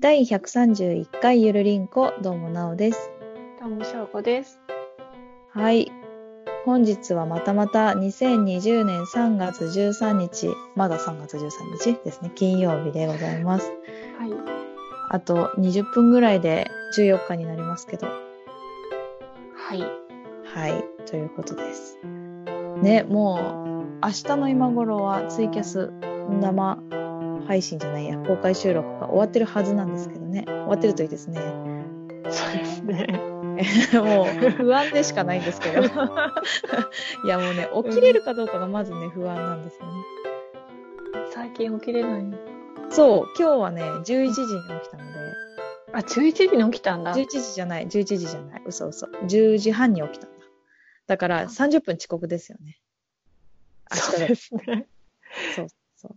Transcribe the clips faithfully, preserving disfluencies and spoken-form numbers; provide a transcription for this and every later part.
だいひゃくさんじゅういっかいゆるりんこ、どうもなおです。どうもしょうこです。はい、本日はまたまたにせんにじゅうねんさんがつじゅうさんにち、まださんがつじゅうさんにちですね、金曜日でございます。はい、あとにじゅっぷんぐらいでじゅうよっかになりますけど、はいはい、ということですね。もう明日の今頃はツイキャス生配信じゃないや、公開収録が終わってるはずなんですけどね。終わってるといいですね。そうですね。もう不安でしかないんですけど。いやもうね、起きれるかどうかがまずね、不安なんですよね。最近起きれない。そう、今日はね、じゅういちじに起きたので。あ、じゅういちじに起きたんだ。じゅういちじじゃない、じゅういちじじゃない。嘘嘘。じゅうじはんに起きたんだ。だからさんじゅっぷん遅刻ですよね。そうですね。そうそう。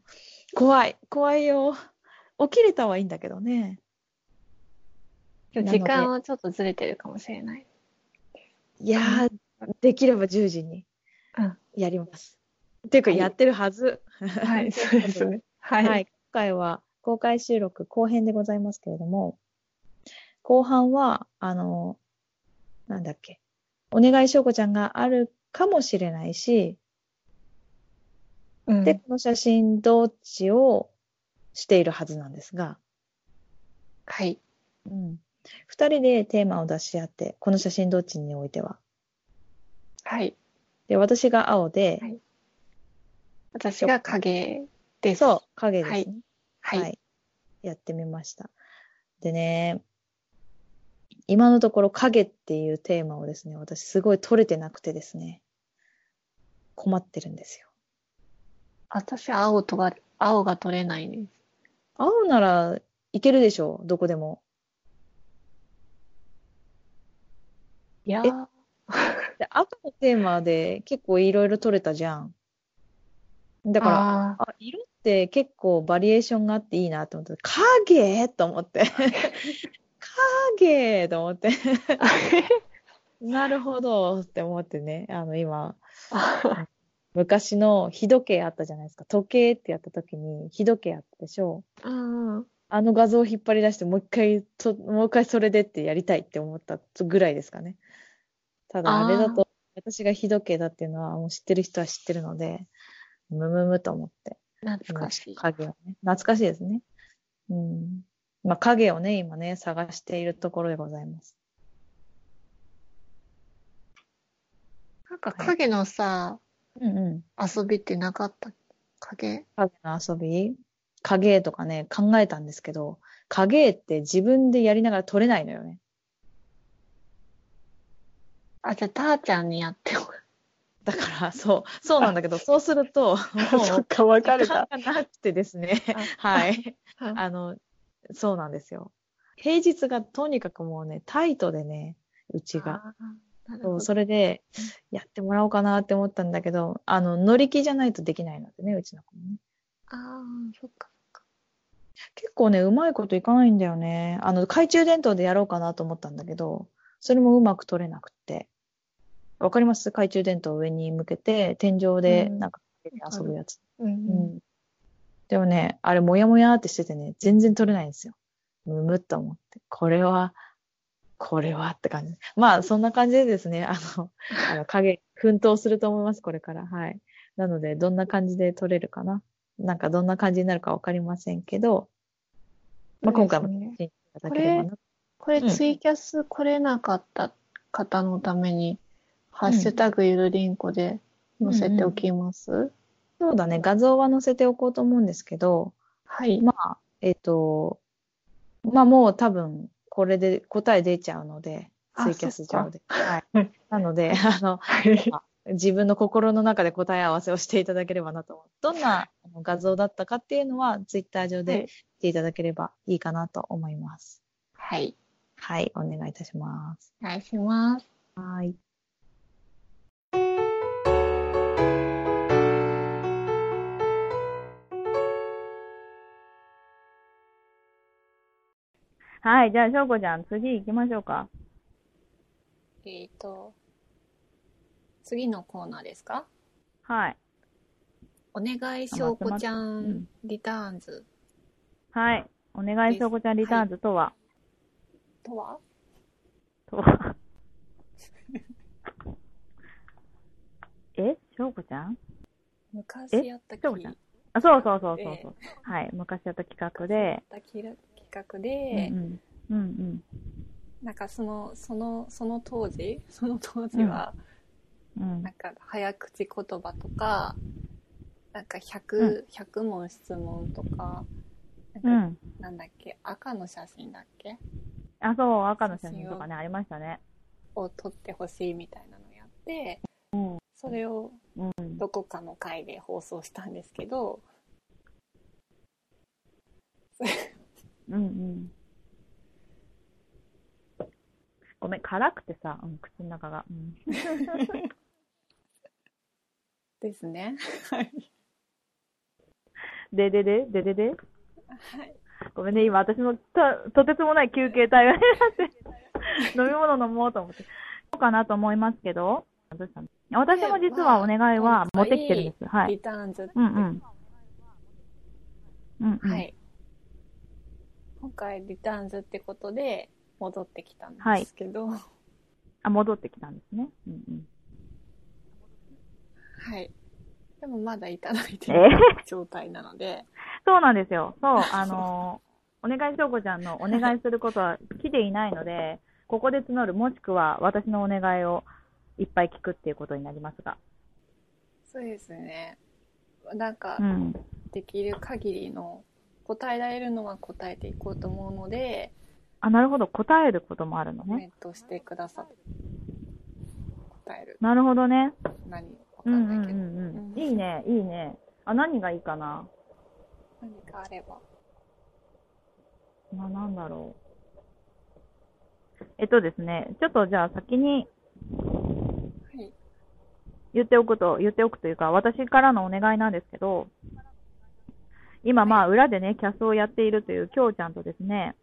怖い怖いよ。起きれたはいいんだけどね。時間はちょっとずれてるかもしれない。いやー、できればじゅうじにやります。うん、っていうかやってるはず。はい、そうですね。はい、はい。今回は公開収録後編でございますけれども、後半はあのなんだっけ、お願いしょうこちゃんがあるかもしれないし。で、この写真どっちをしているはずなんですが、はい、うん、ふたりでテーマを出し合って、この写真どっちにおいては、はい、で私が青で、はい、私が影です。そう、影ですね。はい、はいはい、やってみました。でね、今のところ影っていうテーマをですね、私すごい取れてなくてですね、困ってるんですよ。私、青とが、青が取れないです。青ならいけるでしょう、どこでも。いやー。赤のテーマで結構いろいろ取れたじゃん。だから、あ、色って結構バリエーションがあっていいなと思って、影と思って。影と思って。なるほどって思ってね、あの、今。昔の日時計あったじゃないですか。時計ってやった時に日時計あったでしょ。あ, あの画像を引っ張り出してもう一回と、もう一回それでってやりたいって思ったぐらいですかね。ただあれだと私が日時計だっていうのはもう知ってる人は知ってるので、むむむと思って。懐かしい。影をね。懐かしいですね。うん。まあ影をね、今ね、探しているところでございます。なんか影のさ、はい、うんうん、遊びってなかった？影？影の遊び？影とかね、考えたんですけど、影って自分でやりながら撮れないのよね。あ、じゃあ、たーちゃんにやってもらう。だから、そう、そうなんだけど、そうすると、もう、そっか、分かれた。時間がなくてですね、はい。あの、そうなんですよ。平日がとにかくもうね、タイトでね、うちが。そう、それでやってもらおうかなって思ったんだけど、あの乗り気じゃないとできないのでね、うちの子もね。ああ、そっかそっか。結構ね、うまいこといかないんだよね。あの懐中電灯でやろうかなと思ったんだけど、それもうまく撮れなくて。わかります？懐中電灯を上に向けて天井でなんか遊ぶやつ。うんうん、でもね、あれもやもやってしててね、全然撮れないんですよ。むむっと思って、これは。これはって感じ。まあ、そんな感じでですね、あの、あの影、奮闘すると思います、これから。はい。なので、どんな感じで撮れるかな。なんか、どんな感じになるかわかりませんけど、まあ、今回もいただければな。これ、これツイキャス来れなかった方のために、うん、ハッシュタグゆるりんこで載せておきます、うんうん、そうだね、画像は載せておこうと思うんですけど、はい。まあ、えっと、まあ、もう多分、これで答え出ちゃうので、ツイキャス上で。はい。なので、あの、自分の心の中で答え合わせをしていただければなと思う。どんな画像だったかっていうのは、ツイッター上で見ていただければいいかなと思います。はい。はい、お願いいたします。お願いします。はい。はい、じゃあ、しょうこちゃん、次行きましょうか。えっと、次のコーナーですか？はい。お願いしょうこちゃん、リターンズ。はい。お願いしょうこちゃんリターンズとは、はい、とはとはえしょうこちゃん昔やった企画、あ、そうそうそうそうそう、はい、昔やった企画で企画で、うんうん、うんうん、なんかそのそのその当時その当時は、うんうん、なんか早口言葉とかなんか ひゃく、うん、ひゃく問質問とかなんか、うん、なんだっけ赤の写真だっけ、あ、そう赤の写真とかねありましたね、を撮ってほしいみたいなのやって、うん、それをどこかの回で放送したんですけど、うんうん、ごめん辛くてさ、うん、口の中が、うん、ですね。でででででで、はい、ごめんね今私も と, とてつもない休憩タイムになって飲み物飲もうと思ってそうかなと思いますけど、どうしたの？私も実はお願いは持ってきてるんです。はい。リターンズって。うんうん。うんうん、はい。今回リターンズってことで戻ってきたんですけど。はい、あ、戻ってきたんですね。うんうん。はい。でもまだいただいてない状態なので。えー、そうなんですよ。そう、あのー、お願いしょうこちゃんのお願いすることは来ていないので、ここで募るもしくは私のお願いをいっぱい聞くっていうことになりますが、そうですね。なんか、うん、できる限りの答えられるのは答えていこうと思うので、あ、なるほど、答えることもあるのね。コメントしてくださって答える。なるほどね。何わかんないけど、うんうんうんうん、いいねいいね。あ、何がいいかな。何かあれば。まあ、なんだろう。えっとですね、ちょっとじゃあ先に。言っておくと、言っておくというか、私からのお願いなんですけど、今まあ裏でね、キャスをやっているというきょうちゃんとですね、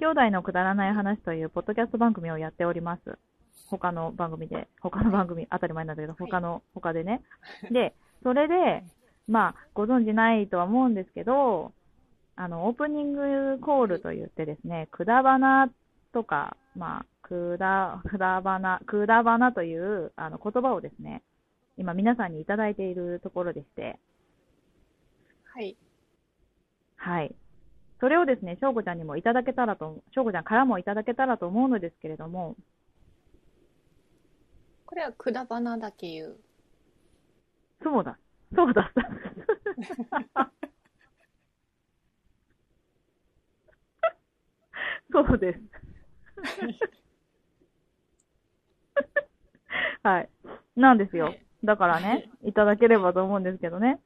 兄弟のくだらない話というポッドキャスト番組をやっております。他の番組で、他の番組、当たり前なんだけど、他の、他でね。で、それで、まあご存知ないとは思うんですけど、あの、オープニングコールと言ってですね、くだばなとか、まあ、くだ、くだばな、くだばなというあの言葉をですね、今皆さんにいただいているところでして。はい。はい。それをですね、しょうこちゃんにもいただけたらと、しょうこちゃんからもいただけたらと思うのですけれども。これはくだばなだけ言う。そうだ。そうだ。そうです。はい。なんですよ。だからね、いただければと思うんですけどね。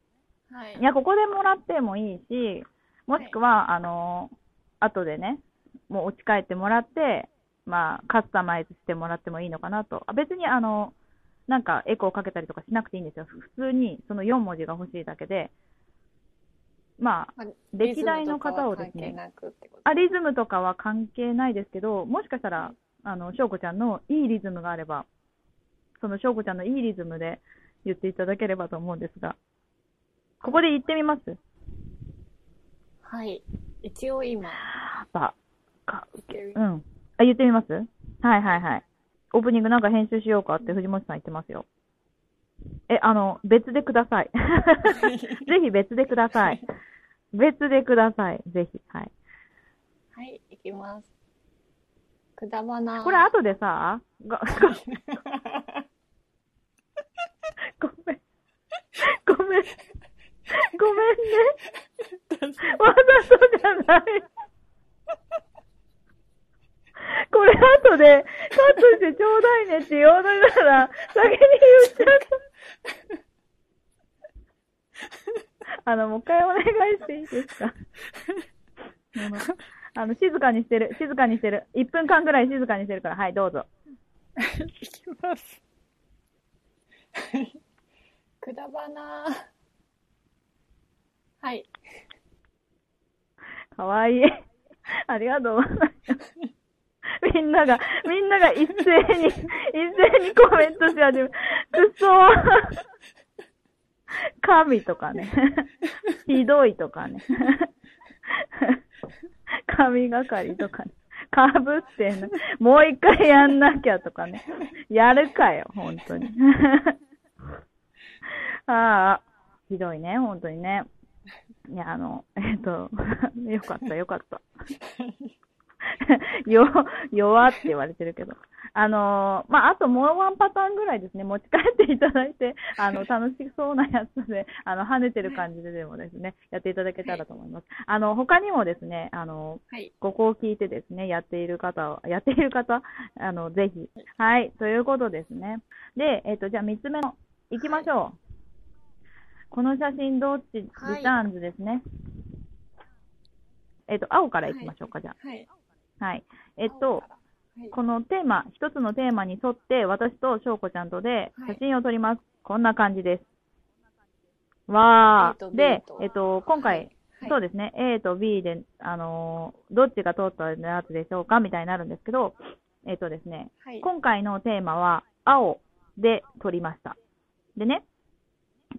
はい。いや、ここでもらってもいいし、もしくは、はい、あの、後でね、もう落ち帰ってもらって、まあ、カスタマイズしてもらってもいいのかなと。あ、別に、あの、なんかエコーかけたりとかしなくていいんですよ。普通に、そのよん文字が欲しいだけで、まあ、歴代の方をですね、あ、リズムとかは関係ないですけど、もしかしたら、あの、しょうこちゃんのいいリズムがあれば、そのしょうこちゃんのいいリズムで言っていただければと思うんですが、ここで言ってみます？はい。一応今。ば、か、うん。あ、言ってみます？はいはいはい。オープニングなんか編集しようかって藤本さん言ってますよ。え、あの、別でください。ぜひ別でください。別でください。ぜひ。はい。はい、いきます。くだばな。これ後でさ、がごめん。ごめん。ごめんね。わざとじゃない。これ後でカットしてちょうだいねって言おうとしたら、先に言っちゃった。あの、もう一回お願いしていいですか？あの、静かにしてる、静かにしてる。いっぷんかんぐらい静かにしてるから、はい、どうぞ。いきます。くだばなー。はい。かわいい。ありがとう。みんなが、みんなが一斉に、一斉にコメントし始める。くそー。神とかね。ひどいとかね。神がかりとか、ね、かぶってんの、もう一回やんなきゃとかね、やるかよ本当に。ああ、ひどいね本当にね。いや、あのえっとよかったよかった。よ弱って言われてるけど、あのー、まああともうワンパターンぐらいですね、持ち帰っていただいて、あの楽しそうなやつで、あの跳ねてる感じででもですね、やっていただけたらと思います。あの他にもですね、あの、はい、ここを聞いてですね、やっている方をやっている方、あのぜひ、はい、ということですね。で、えっとじゃあみっつめの行きましょう。はい、この写真どっち、リターンズですね。はい、えっと青から行きましょうか、はい、じゃあ。はい、はい。えっと、はい、このテーマ、一つのテーマに沿って、私と翔子ちゃんとで写真を撮ります。はい、こんな感じです。わー。で、えっと、今回、はいはい、そうですね、A と B で、あのー、どっちが撮ったやつでしょうかみたいになるんですけど、えっとですね、はい、今回のテーマは、青で撮りました。でね、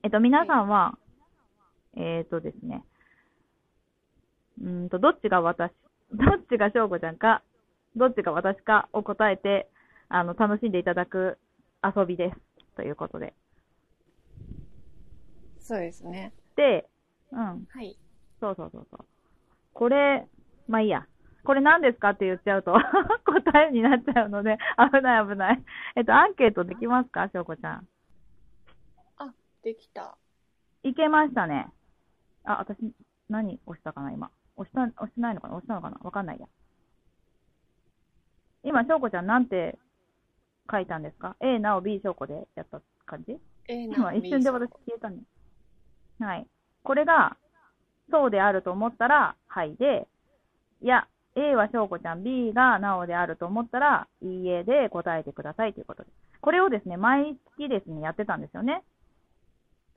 えっと、皆さんは、はい、えっとですね、うんと、どっちが私、どっちがしょうこちゃんか、どっちが私かを答えて、あの、楽しんでいただく遊びです。ということで。そうですね。で、うん。はい。そうそうそうそう。これ、まあいいや。これ何ですかって言っちゃうと、答えになっちゃうので、危ない危ない。えっと、アンケートできますか、しょうこちゃん。あ、できた。いけましたね。あ、私、何押したかな、今。押した、押してないのかな、押したのかな、わかんないや。今、しょうこちゃんなんて書いたんですか？ A なお B しょうこでやった感じ？ A なお B 今一瞬で私消えたんです。はい。これが、そうであると思ったら、はいで、いや、A はしょうこちゃん、B がなおであると思ったら、いいえで答えてくださいということです。これをですね、毎月ですね、やってたんですよね。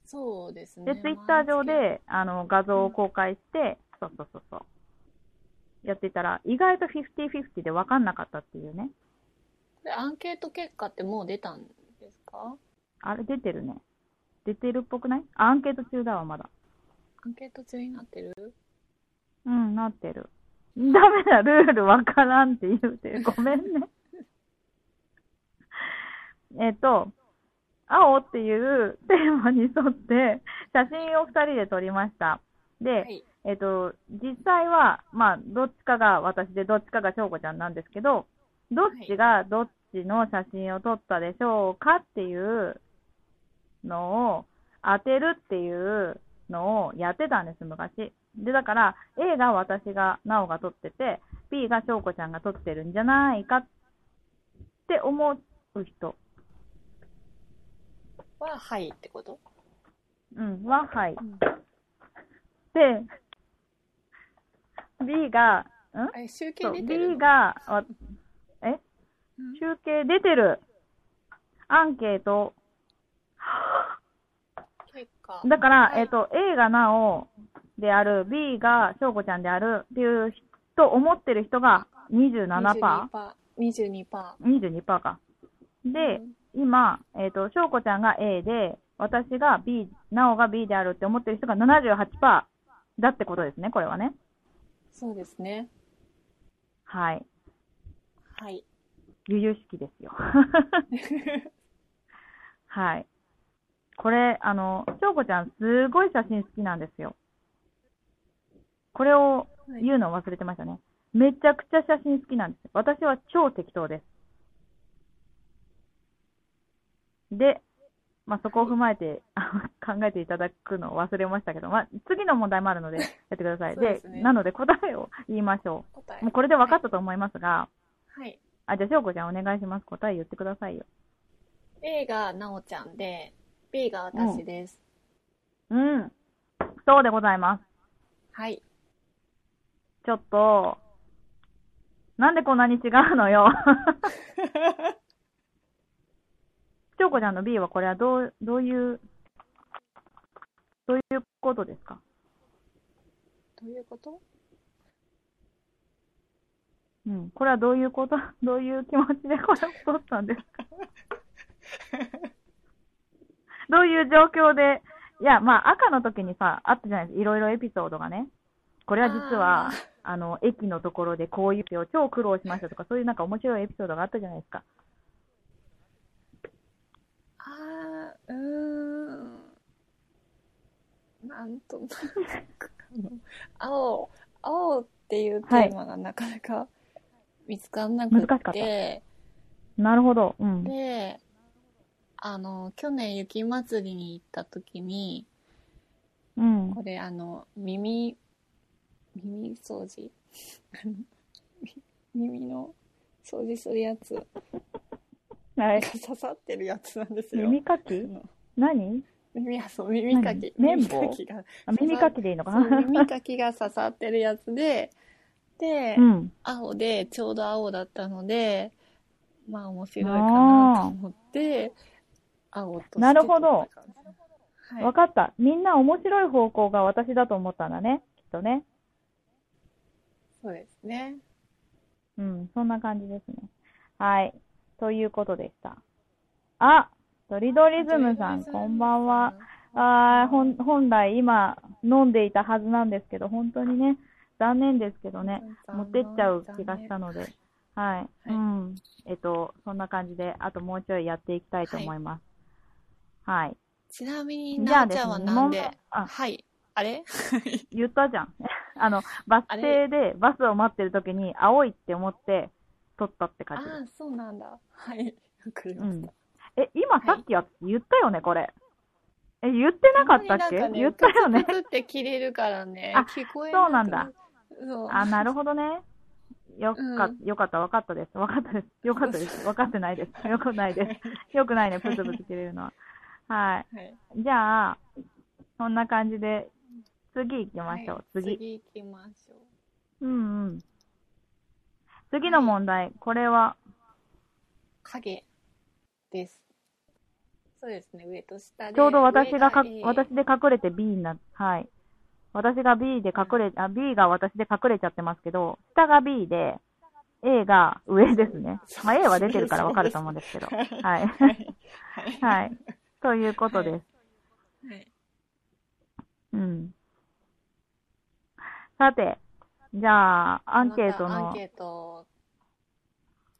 そうですね。で、ツイッター上で、あの、画像を公開して、うん、そうそうそうそう。やってたら、意外と フィフティーフィフティ で分かんなかったっていうね。これアンケート結果ってもう出たんですか？あれ、出てるね。出てるっぽくない？アンケート中だわ、まだ。アンケート中になってる？うん、なってる。ダメだ、ルール分からんって言うて。ごめんね。えっと、青っていうテーマに沿って、写真をふたりで撮りました。で、はい、えっと、実際は、まあ、どっちかが私で、どっちかがしょうこちゃんなんですけど、どっちがどっちの写真を撮ったでしょうかっていうのを当てるっていうのをやってたんです、昔。で、だから、A が私が、なおが撮ってて、B がしょうこちゃんが撮ってるんじゃないかって思う人は、はいってこと？うん、は、はい。うん、で、B が、ん？集計出てる？ B が、え？集計出てる。アンケート。結果。だから、はい、えっと、A がなおである、B がしょうこちゃんであるっていう人、思ってる人が にじゅうななパーセント。にじゅうにパーセント。にじゅうにパーセントか。で、うん、今、えっと、しょうこちゃんが A で、私が B、なおが B であるって思ってる人が ななじゅうはちパーセント だってことですね、これはね。そうですね。はい。はい。ゆゆしきですよ。はい。これ、あの、しょうこちゃん、すごい写真好きなんですよ。これを言うのを忘れてましたね。はい、めちゃくちゃ写真好きなんです。私は超適当です。で、まあそこを踏まえて考えていただくのを忘れましたけど、まあ、次の問題もあるのでやってください。で、ね、なので答えを言いましょう。答えもうこれで分かったと思いますが、はい。あ、じゃあしょうこちゃんお願いします。答え言ってくださいよ。A がなおちゃんで、B が私です。うん、うん。そうでございます。はい。ちょっと、なんでこんなに違うのよ。しょうこちゃんの B はこれはどう、どういう、どういうことですか？どういうこと？うん、これはどういうこと、どういう気持ちでこれを撮ったんですか？どういう状況で、いや、まあ赤の時にさ、あったじゃないですか、いろいろエピソードがね。これは実はあの駅のところでこういう手を超苦労しましたとか、そういうなんか面白いエピソードがあったじゃないですか。あー、うーん、なんとなく青、青っていうテーマがなかなか見つからなくて、はい、なるほど、うん、で、あの去年雪まつりに行った時に、うん、これあの耳耳掃除耳の掃除するやつが刺さってるやつなんですよ。耳かき？何？耳やそう耳かき耳かきが耳かきでいいのかな？耳かきが刺さってるやつでで、うん、青でちょうど青だったので、まあ面白いかなと思って青として撮った感じ。なるほど。はい、分かった。みんな面白い方向が私だと思ったんだね。きっとね。そうですね。うん、そんな感じですね。はい。ということでした。あ、ドリドリズムさん、こんばんは。あ、本本来今飲んでいたはずなんですけど、本当にね、残念ですけどね、持ってっちゃう気がしたので、はい、はい、うん、えっとそんな感じで、あともうちょいやっていきたいと思います。はい。はい、ちなみになあちゃんはなんで、あ、はい、あれ言ったじゃん。あのバス停でバスを待ってる時に青いって思って撮ったって感じ。ああ、そうなんだ。はい、わかりました。うん、え、今さっきは言ったよね、はい、これ。え、言ってなかったっけ？ね、言ったよね。プツって切れるからね。あ、聞こえない。そうなんだ。そう。あ、なるほどね。よか、うん、よかった、わかったです。わかったです。よかったです。わかってないです。よくないです。よくないね、プツプツ切れるのは。はい、はい。じゃあ、そんな感じで、次行きましょう。はい、次。次行きましょう。うんうん。次の問題、はい、これは影です。そうですね、上と下で。ちょうど私がか、私で隠れて B にな、はい。私が B で隠れ、あ、B が私で隠れちゃってますけど、下が B で、A が上ですね。まあ A は出てるからわかると思うんですけど。はい。はい。はい。ということです。はい。はい、うん。さて、じゃあ、アンケートの、アンケート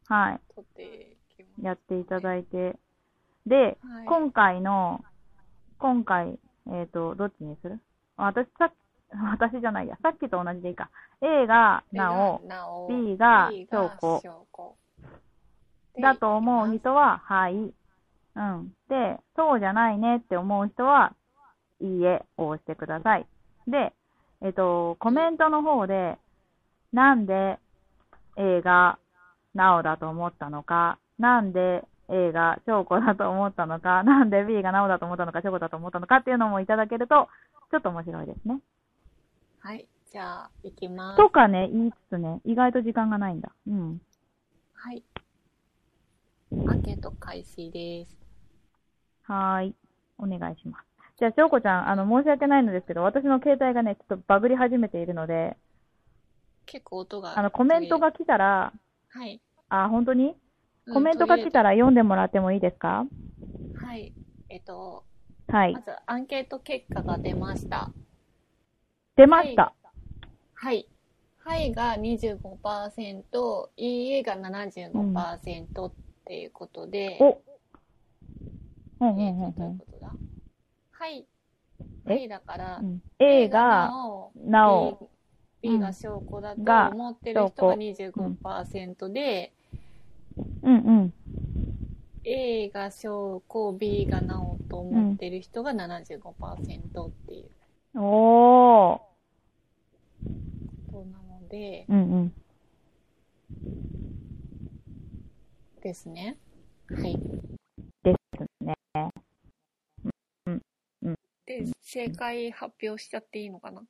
はい。取ってきますね。やっていただいて。で、はい、今回の、今回、えっと、どっちにする？私、さっき、私じゃないや。さっきと同じでいいか。A がなお、B がしょうこ。だと思う人は、はい。うん。で、そうじゃないねって思う人は、いいえを押してください。で、えっと、コメントの方で、なんで A がなおだと思ったのか、なんで A がしょうこだと思ったのか、なんで B がなおだと思ったのか、しょうこだと思ったのかっていうのもいただけると、ちょっと面白いですね。はい。じゃあ、いきます。とかね、言いつつね、意外と時間がないんだ。うん。はい。アンケート開始です。はーい。お願いします。じゃあ、しょうこちゃん、あの、申し訳ないのですけど、私の携帯がね、ちょっとバグり始めているので、結構音が。あの、コメントが来たら、はい。あ、本当に？コメントが来たら読んでもらってもいいですか？うん、はい。えっと、はい。まず、アンケート結果が出ました。出ました。はい。はいが にじゅうごパーセント、いいえが ななじゅうごパーセント っていうことで。うん、おうんうんうん。どういうことだ？はい。はいだから、うん、A がなお、B が証拠だと思ってる人が にじゅうごパーセント で、うんうん。A が証拠、B がなおと思ってる人が ななじゅうごパーセント っていう。うん、おー。そうなので、うんうん。ですね。はい。ですね。うんうん。で、正解発表しちゃっていいのかな？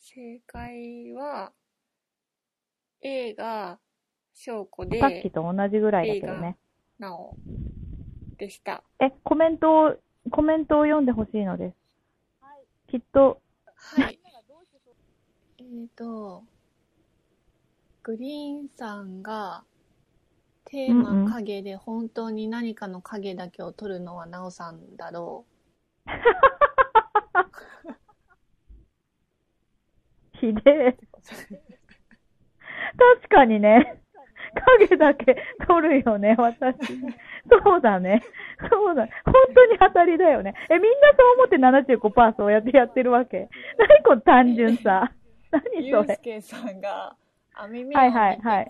正解は、A が証拠で、さっきと同じぐらいだけどね。A がなおでした。え、コメントを、コメントを読んでほしいのです。はい、きっと。はい。えっと、グリーンさんが、テーマ影で本当に何かの影だけを撮るのはなおさんだろう。ひでえ。確かにね。影だけ取るよね、私。そうだね。そうだ。本当に当たりだよね。え、みんなそう思って ななじゅうごパーセント そうやってやってるわけ。何この単純さ。何それ。ゆうすけさんが、網目を見て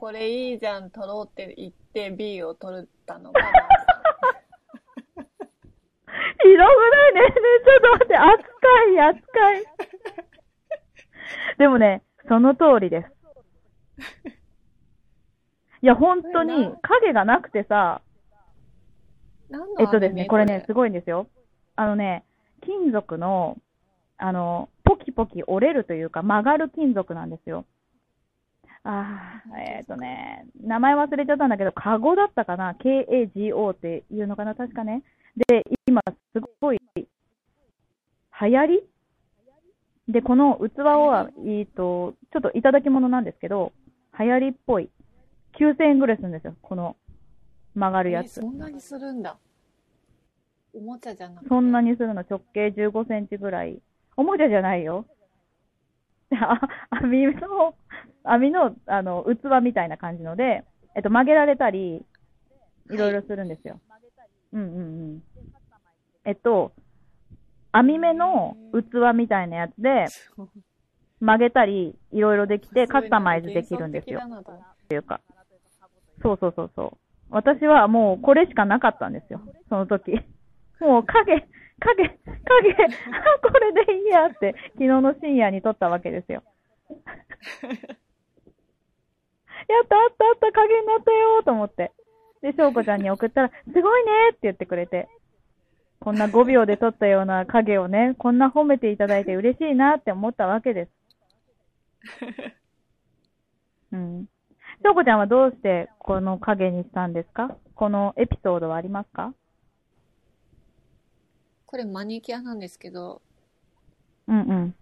これいいじゃん、取ろうって言って B を取ったのが。ひどくないね。ね、ちょっと待って。扱い、扱い。でもね、その通りです。いや、本当に影がなくてさ、えっとですね、これね、すごいんですよ。あのね、金属の、あの、ポキポキ折れるというか曲がる金属なんですよ。あー、えっとね、名前忘れちゃったんだけど、カゴだったかな？ ケーエージーオー っていうのかな？確かね。で、今、すごい、流行り？で、この器を、えっと、ちょっといただき物なんですけど、流行りっぽい。きゅうせんえんぐらいするんですよ、この曲がるやつ。えー、そんなにするんだ。おもちゃじゃなくて。そんなにするの、直径じゅうごセンチぐらい。おもちゃじゃないよ。あ、網の、網の、あの、器みたいな感じので、えっと、曲げられたり、いろいろするんですよ。うんうんうん。えっと、網目の器みたいなやつで曲げたりいろいろできてカスタマイズできるんですよ。っていうか、そうそうそうそう。私はもうこれしかなかったんですよ。その時、もう影影影これでいいやって昨日の深夜に撮ったわけですよ。やったあったあった影になったよーと思って、でしょうこちゃんに送ったらすごいねーって言ってくれて。こんなごびょうで撮ったような影をね、こんな褒めていただいて嬉しいなって思ったわけです。うん。翔子ちゃんはどうしてこの影にしたんですか？このエピソードはありますか？これマニキュアなんですけど。うんうん。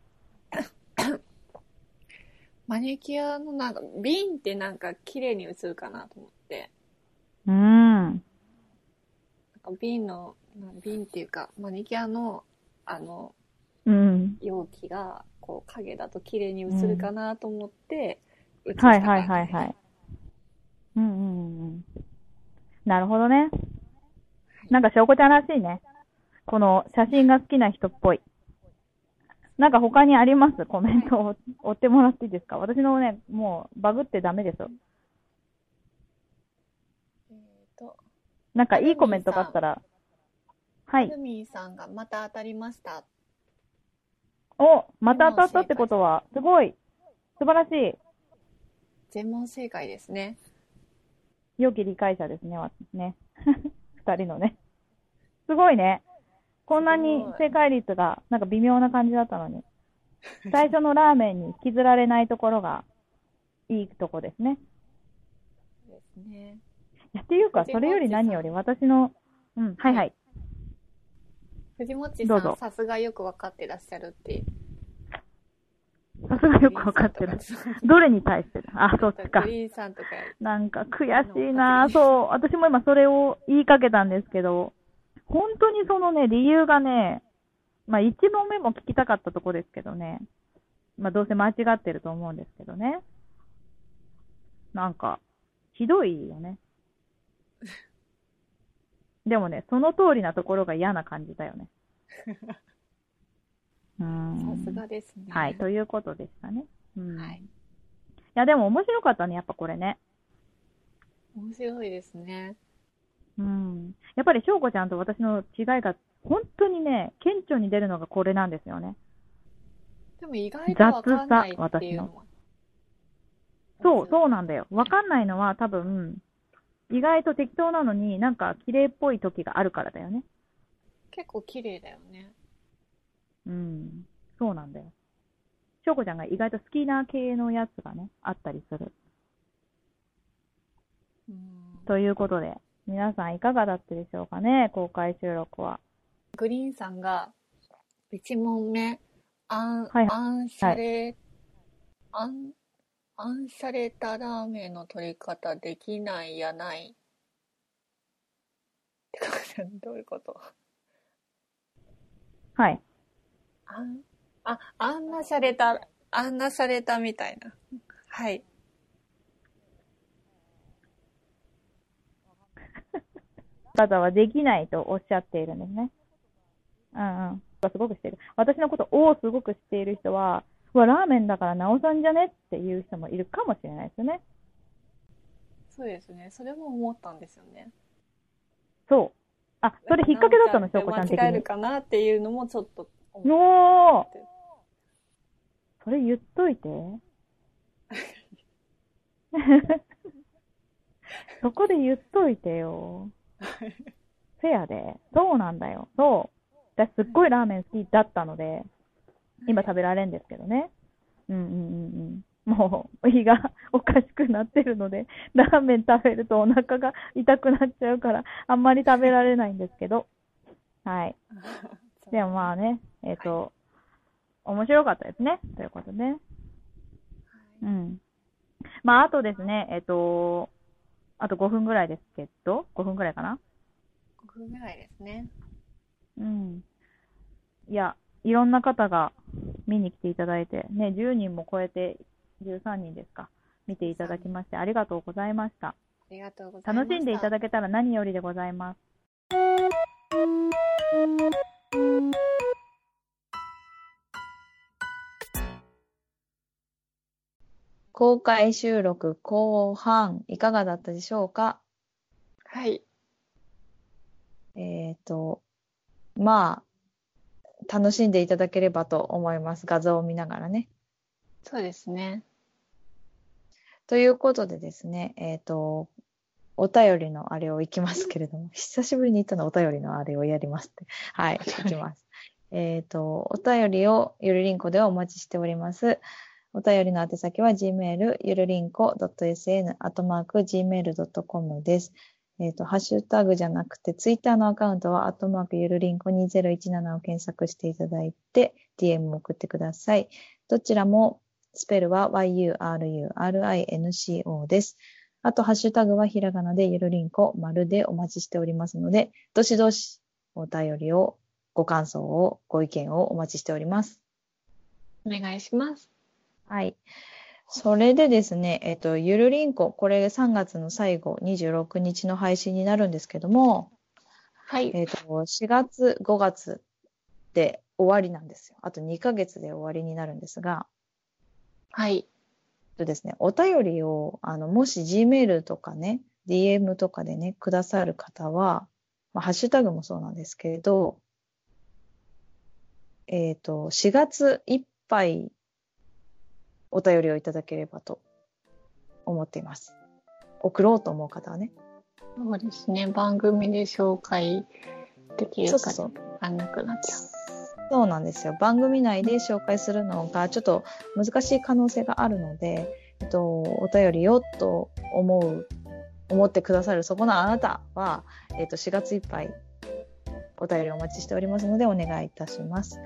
マニキュアのなんか、瓶ってなんか綺麗に映るかなと思って。うん。なんか瓶の、瓶っていうかマニキュアのあの、うん、容器がこう影だと綺麗に映るかなと思って、うん、映した感じ。はいはいはいはい。うんうんうん。なるほどね。なんかしょうこちゃんらしいね。この写真が好きな人っぽい。なんか他にあります？コメントを追ってもらっていいですか？私のねもうバグってダメですよ。えーと、なんかいいコメントがあったら。はい。ルミーさんがまた当たりました。お、また当たったってことは、すごい。素晴らしい。全問正解ですね。良き理解者ですね、私ね。二人のね。すごいね。こんなに正解率が、なんか微妙な感じだったのに。最初のラーメンに引きずられないところが、いいとこですね。そうですね。いや、っていうか、それより何より私の、うん、はいはい。藤もっちさん、さすがよくわかってらっしゃるって。さすがよくわかってる。どれに対してだ？あ、そっちか。グリーンさんとか。なんか悔しいなぁ。そう。私も今それを言いかけたんですけど、本当にそのね、理由がね、まあ一問目も聞きたかったとこですけどね。まあどうせ間違ってると思うんですけどね。なんか、ひどいよね。でもね、その通りなところが嫌な感じだよね。うん、さすがですね。はい、ということでしたね。うん、はい。いや、でも面白かったね、やっぱこれね。面白いですね。うん。やっぱり翔子ちゃんと私の違いが、本当にね、顕著に出るのがこれなんですよね。でも意外とわかんないっていうのも。そう、そうなんだよ。わかんないのは多分、意外と適当なのになんか綺麗っぽい時があるからだよね。結構綺麗だよね。うん、そうなんだよ。しょうこちゃんが意外と好きな系のやつがね、あったりする。うん、ということで、皆さんいかがだったでしょうかね、公開収録は。グリーンさんが、いち問目、アン、はい、アンシャレ、はい、アン、アンシャレたラーメンの取り方できないやない。ってことで、どういうこと？はい。あん、あ、あんなシャレた、案内されたみたいな。はい。方はできないとおっしゃっているんですね。うんうん。すごくしてる。私のことをすごく知っている人は、うわ、ラーメンだからなおさんじゃねっていう人もいるかもしれないですね。そうですね。それも思ったんですよね。そう。あ、それ引っ掛けだったの、しょうこちゃん的に。間違えるかなっていうのもちょっと思って。おー！それ言っといて。そこで言っといてよ。せやで。そうなんだよ。そう。私すっごいラーメン好きだったので、今食べられんですけどね。うんうんうんうん。もう、胃がおかしくなってるので、ラーメン食べるとお腹が痛くなっちゃうから、あんまり食べられないんですけど。はい。でもまあね、えっと、はい、面白かったですね。ということで。うん。まあ、あとですね、えっと、あとごふんぐらいですけど、ごふんぐらいかな？ ご 分ぐらいですね。うん。いや、いろんな方が見に来ていただいて、ね、じゅうにんも超えて、じゅうさんにんですか、見ていただきまして、ありがとうございました。ありがとうございました。楽しんでいただけたら何よりでございます。公開収録後半いかがだったでしょうか。はい。えっと、まあ楽しんでいただければと思います。画像を見ながらね。そうですね。ということでですね、えっとお便りのあれをいきますけれども、久しぶりに言ったのお便りのあれをやりますって。はい、いきます。えっとお便りをゆるりんこではお待ちしております。お便りの宛先は gmail ゆるりんこ .sn@gmail.com です。えっと、ハッシュタグじゃなくて、ツイッターのアカウントは、アットマークゆるりんこにせんじゅうななを検索していただいて、ディーエム を送ってください。どちらも、スペルは ユー アール ユー アール アイ エヌ シー オー です。あと、ハッシュタグはひらがなでゆるりんこ、丸でお待ちしておりますので、どしどしお便りを、ご感想を、ご意見をお待ちしております。お願いします。はい。それでですね、えっと、ゆるりんこ、これさんがつの最後、にじゅうろくにちの配信になるんですけども、はい。えっと、しがつ、ごがつで終わりなんですよ。あとにかげつで終わりになるんですが、はい。とですね、お便りを、あの、もし Gmail とかね、ディーエム とかでね、くださる方は、まあ、ハッシュタグもそうなんですけれど、えっと、しがついっぱい、お便りをいただければと思っています。送ろうと思う方はね。そうですね。番組で紹介できるかそうそうあんなくなっちゃう。そうなんですよ。番組内で紹介するのがちょっと難しい可能性があるので、えっと、お便りよと思う思ってくださるそこのあなたは、えっと、しがついっぱいお便りお待ちしておりますのでお願いいたします。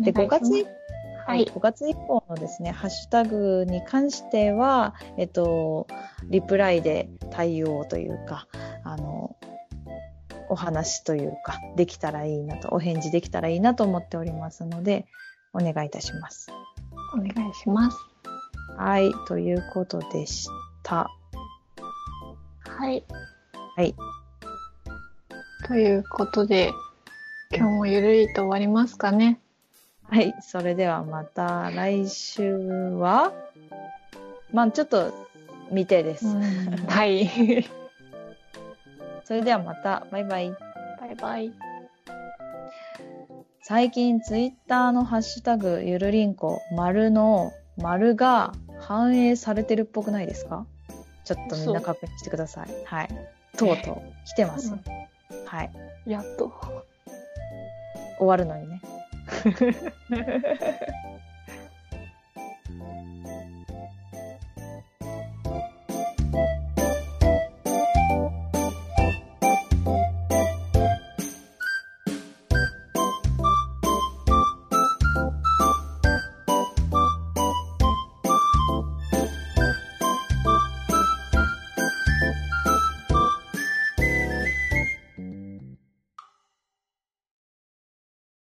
で、ごがついっぱいはい、ごがつ以降のですね、ハッシュタグに関しては、えっと、リプライで対応というか、あの、お話というか、できたらいいなと、お返事できたらいいなと思っておりますので、お願いいたします。お願いします。はい、ということでした。はい。はい。ということで、今日もゆるいと終わりますかね。はい、それではまた来週は、まあちょっと未定です。はい。それではまた、バイバイ。バイバイ。最近ツイッターのハッシュタグゆるりんこ丸の丸が反映されてるっぽくないですか？ちょっとみんな確認してください。はい。とうとう来てます。はい。やっと終わるのにね。